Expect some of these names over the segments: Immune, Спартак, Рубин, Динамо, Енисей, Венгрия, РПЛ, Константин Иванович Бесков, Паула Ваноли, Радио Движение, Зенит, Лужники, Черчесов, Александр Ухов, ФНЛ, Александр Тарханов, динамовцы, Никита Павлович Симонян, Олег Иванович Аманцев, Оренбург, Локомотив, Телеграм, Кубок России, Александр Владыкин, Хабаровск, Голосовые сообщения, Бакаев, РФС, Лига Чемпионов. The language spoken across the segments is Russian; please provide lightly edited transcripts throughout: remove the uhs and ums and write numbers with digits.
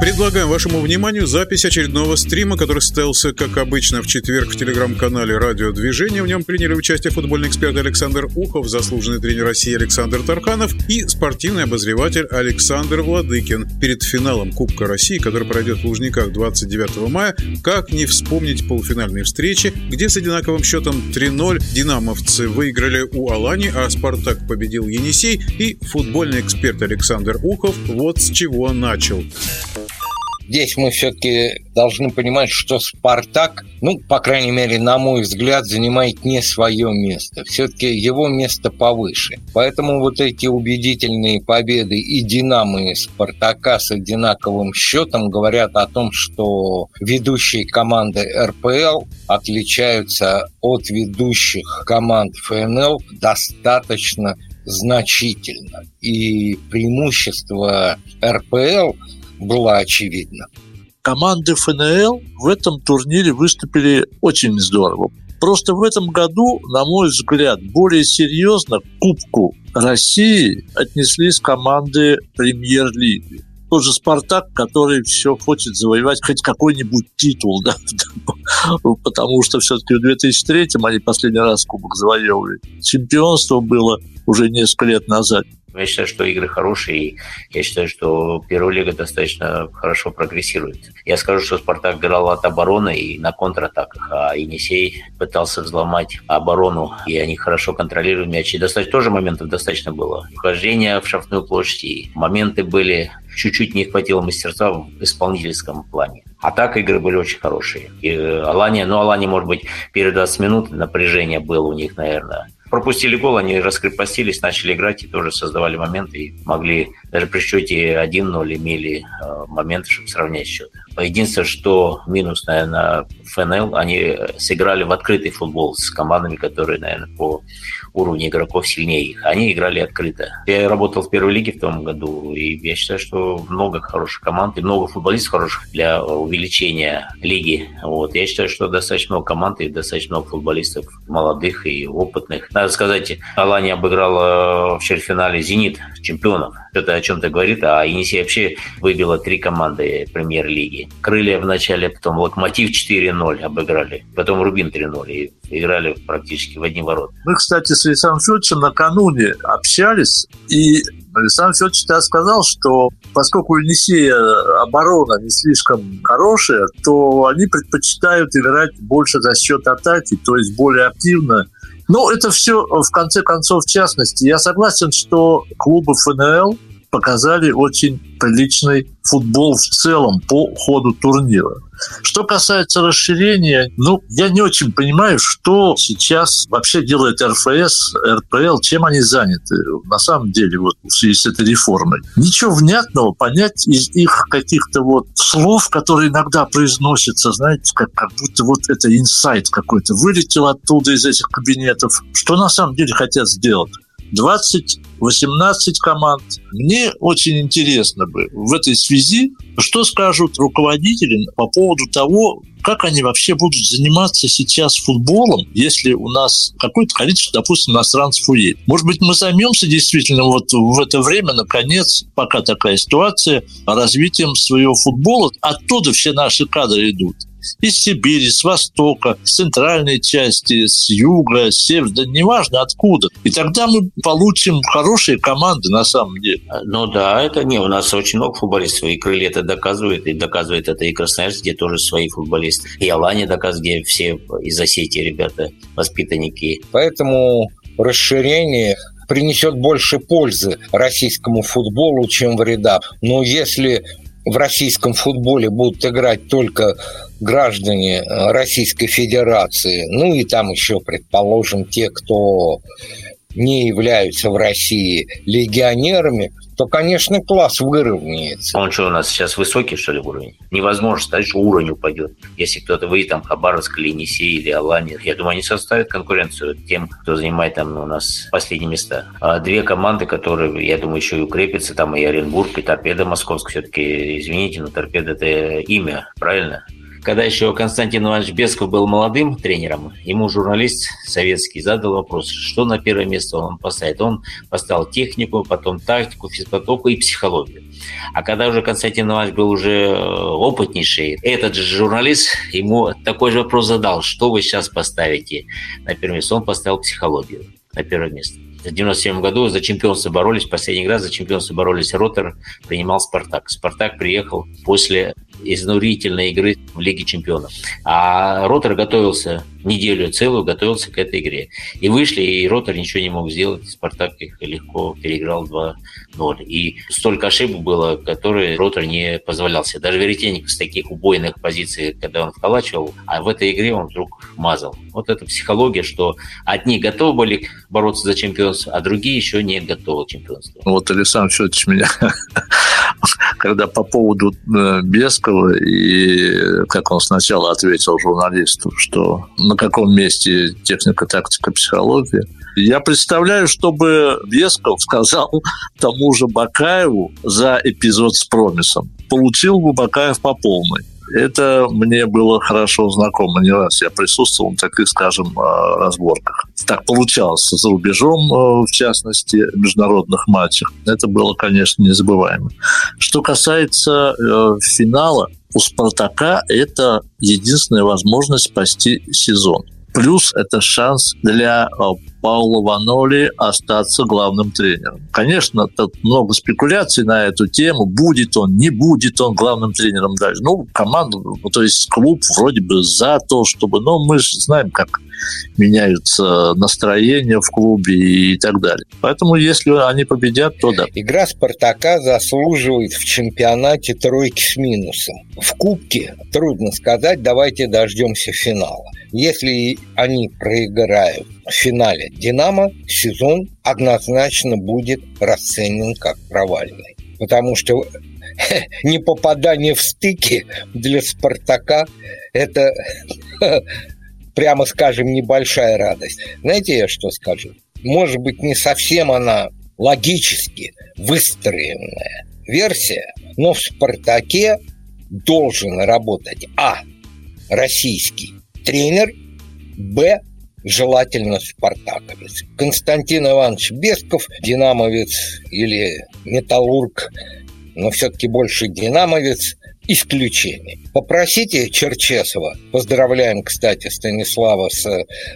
Предлагаем вашему вниманию запись очередного стрима, который состоялся, как обычно, в четверг в телеграм-канале «Радио Движение». В нем приняли участие футбольный эксперт Александр Ухов, заслуженный тренер России Александр Тарханов и спортивный обозреватель Александр Владыкин. Перед финалом Кубка России, который пройдет в Лужниках 29 мая, как не вспомнить полуфинальные встречи, где с одинаковым счетом 3-0 динамовцы выиграли у Алании, а Спартак победил Енисей, и футбольный эксперт Александр Ухов вот с чего начал. Здесь мы все-таки должны понимать, что «Спартак», по крайней мере, на мой взгляд, занимает не свое место. Все-таки его место повыше. Поэтому вот эти убедительные победы и «Динамо», и «Спартака» с одинаковым счетом говорят о том, что ведущие команды РПЛ отличаются от ведущих команд ФНЛ достаточно значительно. И преимущество РПЛ – было очевидно. Команды ФНЛ в этом турнире выступили очень здорово. Просто в этом году, на мой взгляд, более серьезно к Кубку России отнеслись команды премьер-лиги. Тот же «Спартак», который все хочет завоевать хоть какой-нибудь титул, да? Потому что все-таки в 2003-м они последний раз Кубок завоевывали. Чемпионство было уже несколько лет назад. Я считаю, что игры хорошие, и я считаю, что первая лига достаточно хорошо прогрессирует. Я скажу, что «Спартак» играл от обороны и на контратаках, а «Енисей» пытался взломать оборону, и они хорошо контролировали мяч. И тоже моментов достаточно было. Вхождение в штрафную площадь, и моменты были... Чуть-чуть не хватило мастерства в исполнительском плане. А так игры были очень хорошие. И Алания, может быть, первые 20 минут напряжение было у них, наверное. Пропустили гол, они раскрепостились, начали играть и тоже создавали моменты. И могли даже при счете 1-0 имели моменты, чтобы сравнять счет. Единственное, что минус, наверное, ФНЛ, они сыграли в открытый футбол с командами, которые, наверное, по уровню игроков сильнее их. Они играли открыто. Я работал в первой лиге в том году, и я считаю, что много хороших команд и много футболистов хороших для увеличения лиги. Я считаю, что достаточно много команд и достаточно много футболистов молодых и опытных. Надо сказать, Алания обыграла в четвертьфинале «Зенит» чемпионов. Это о чем-то говорит, а «Енисей» вообще выбила 3 команды премьер-лиги. «Крылья» в начале, потом «Локомотив» 4-0 обыграли, потом «Рубин» 3-0 и играли практически в одни ворота. Мы, кстати, с Александром Федорычем накануне общались, и Александр Федорович сказал, что поскольку у «Енисея» оборона не слишком хорошая, то они предпочитают играть больше за счет атаки, то есть более активно. Но это все, в конце концов, в частности. Я согласен, что клубы ФНЛ показали очень приличный футбол в целом по ходу турнира. Что касается расширения, я не очень понимаю, что сейчас вообще делает РФС, РПЛ, чем они заняты на самом деле в связи с этой реформой. Ничего внятного понять из их каких-то слов, которые иногда произносятся, знаете, как будто это инсайт какой-то вылетел оттуда из этих кабинетов. Что на самом деле хотят сделать? 18 команд. Мне очень интересно бы в этой связи, что скажут руководители по поводу того, как они вообще будут заниматься сейчас футболом, если у нас какое-то количество, допустим, иностранцев уедет. Может быть, мы займемся действительно в это время, наконец, пока такая ситуация, развитием своего футбола. Оттуда все наши кадры идут. Из Сибири, с Востока, с центральной части, с юга, с севера, да неважно откуда. И тогда мы получим хорошие команды на самом деле. У нас очень много футболистов, и «Крылья» это доказывает, и доказывает это и Красноярск, где тоже свои футболисты, и «Алания» доказывает, где все из Осетии ребята, воспитанники. Поэтому расширение принесет больше пользы российскому футболу, чем вреда. Но если в российском футболе будут играть только граждане Российской Федерации, и там еще, предположим, те, кто не являются в России легионерами, то, конечно, класс выровняется. Он что, у нас сейчас высокий, что ли, уровень? Невозможно, дальше уровень упадет. Если кто-то выйдет, Хабаровск, или Енисей, или Алания, я думаю, они составят конкуренцию тем, кто занимает у нас последние места. А 2 команды, которые, я думаю, еще и укрепятся, и Оренбург, и Торпедо Московская. Все-таки, извините, но Торпедо – это имя, правильно? Когда еще Константин Иванович Бесков был молодым тренером, ему журналист советский задал вопрос, что на первое место он поставит. Он поставил технику, потом тактику, физподготовку и психологию. А когда уже Константин Иванович был уже опытнейший, этот же журналист ему такой же вопрос задал, что вы сейчас поставите на первое место. Он поставил психологию на первое место. В 1997 году за чемпионство боролись, последний раз за чемпионство боролись Ротор, принимал Спартак. Спартак приехал после изнурительной игры в Лиге Чемпионов. А Ротор готовился неделю целую, готовился к этой игре. И вышли, и Ротор ничего не мог сделать. Спартак их легко переиграл 2-0. И столько ошибок было, которые Ротор не позволял себе. Даже Веретенник с таких убойных позиций, когда он вколачивал, а в этой игре он вдруг мазал. Вот эта психология, что одни готовы были бороться за чемпионство, а другие еще не готовы к чемпионству. Вот Александр Федорович меня... Когда по поводу Бескова, и как он сначала ответил журналисту, что на каком месте техника, тактика, психология, я представляю, чтобы Бесков сказал тому же Бакаеву за эпизод с Промесом. Получил бы Бакаев по полной. Это мне было хорошо знакомо. Не раз я присутствовал на таких, скажем, разборках. Так получалось за рубежом, в частности, в международных матчах. Это было, конечно, незабываемо. Что касается финала, у «Спартака» это единственная возможность спасти сезон. Плюс это шанс для Паула Ваноли остаться главным тренером. Конечно, тут много спекуляций на эту тему. Будет он, не будет он главным тренером дальше. Ну, команда, то есть клуб вроде бы за то, чтобы... Но мы же знаем, как меняются настроения в клубе и так далее. Поэтому, если они победят, то да. Игра «Спартака» заслуживает в чемпионате тройки с минусом. В кубке трудно сказать, давайте дождемся финала. Если они проиграют в финале «Динамо», сезон однозначно будет расценен как провальный. Потому что непопадание в стыки для «Спартака» – это, прямо скажем, небольшая радость. Знаете, я что скажу? Может быть, не совсем она логически выстроенная версия, но в «Спартаке» должен работать а. Российский тренер, б. желательно спартаковец. Константин Иванович Бесков, динамовец или металлург, но все-таки больше динамовец, исключение. Попросите Черчесова, поздравляем, кстати, Станислава с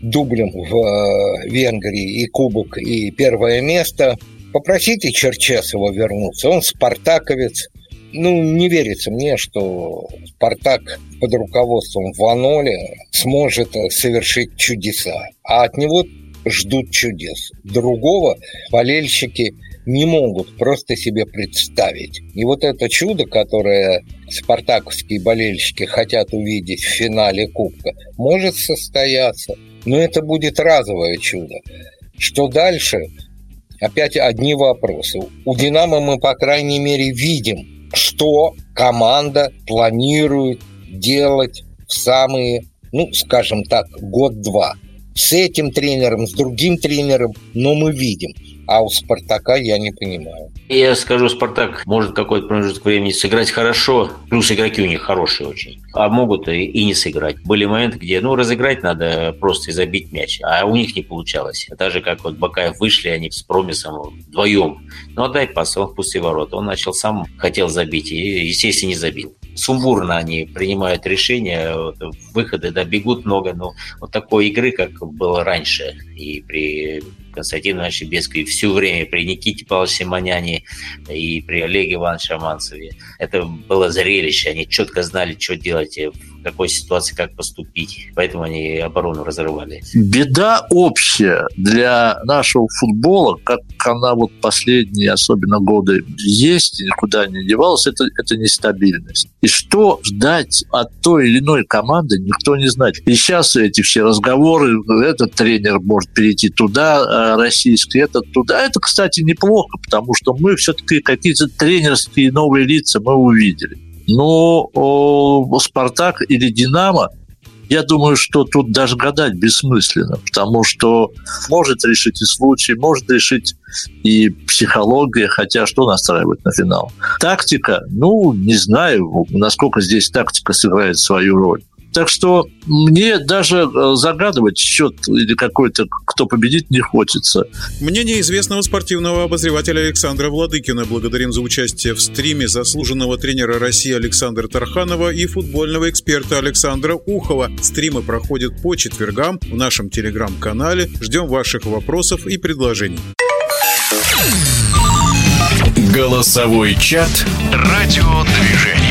дублем в Венгрии и кубок, и первое место. Попросите Черчесова вернуться, он спартаковец. Ну, не верится мне, что «Спартак» под руководством Ваноли сможет совершить чудеса. А от него ждут чудес. Другого болельщики не могут просто себе представить. И вот это чудо, которое спартаковские болельщики хотят увидеть в финале Кубка, может состояться. Но это будет разовое чудо. Что дальше? Опять одни вопросы. У «Динамо» мы, по крайней мере, видим, что команда планирует делать в самые, ну, скажем так, год-два. С этим тренером, с другим тренером, но мы видим. А у «Спартака» я не понимаю. Я скажу, «Спартак» может какой-то промежуток времени сыграть хорошо, плюс игроки у них хорошие очень, а могут и не сыграть. Были моменты, где, ну, разыграть надо просто и забить мяч, а у них не получалось. Так же, как вот Бакаев вышли, они с Промесом вдвоем. Ну, отдай пас, он в пустые ворота. Он начал сам, хотел забить, и, естественно, не забил. Сумбурно они принимают решения, выходы, да, бегут много, но вот такой игры, как было раньше, и при Константине Ивановиче Бескове все время, при Никите Павловиче Симоняне и при Олеге Ивановиче Аманцеве, это было зрелище, они четко знали, что делать, в какой ситуации, как поступить, поэтому они оборону разрывали. Беда общая для нашего футбола, как она вот последние, особенно годы, есть, никуда не девалась, это нестабильность. И что ждать от той или иной команды, никто не знает. И сейчас эти все разговоры, этот тренер может перейти туда, российский, этот туда. Это, кстати, неплохо, потому что мы все-таки какие-то тренерские новые лица мы увидели. Но «Спартак» или «Динамо» Я думаю, что тут даже гадать бессмысленно, потому что может решить и случай, может решить и психология, хотя что настраивать на финал. Тактика, ну, не знаю, насколько здесь тактика сыграет свою роль. Так что мне даже загадывать счет или какой-то, кто победит, не хочется. Мнение известного спортивного обозревателя Александра Владыкина. Благодарим за участие в стриме заслуженного тренера России Александра Тарханова и футбольного эксперта Александра Ухова. Стримы проходят по четвергам в нашем телеграм-канале. Ждем ваших вопросов и предложений. Голосовой чат «Радио Движение».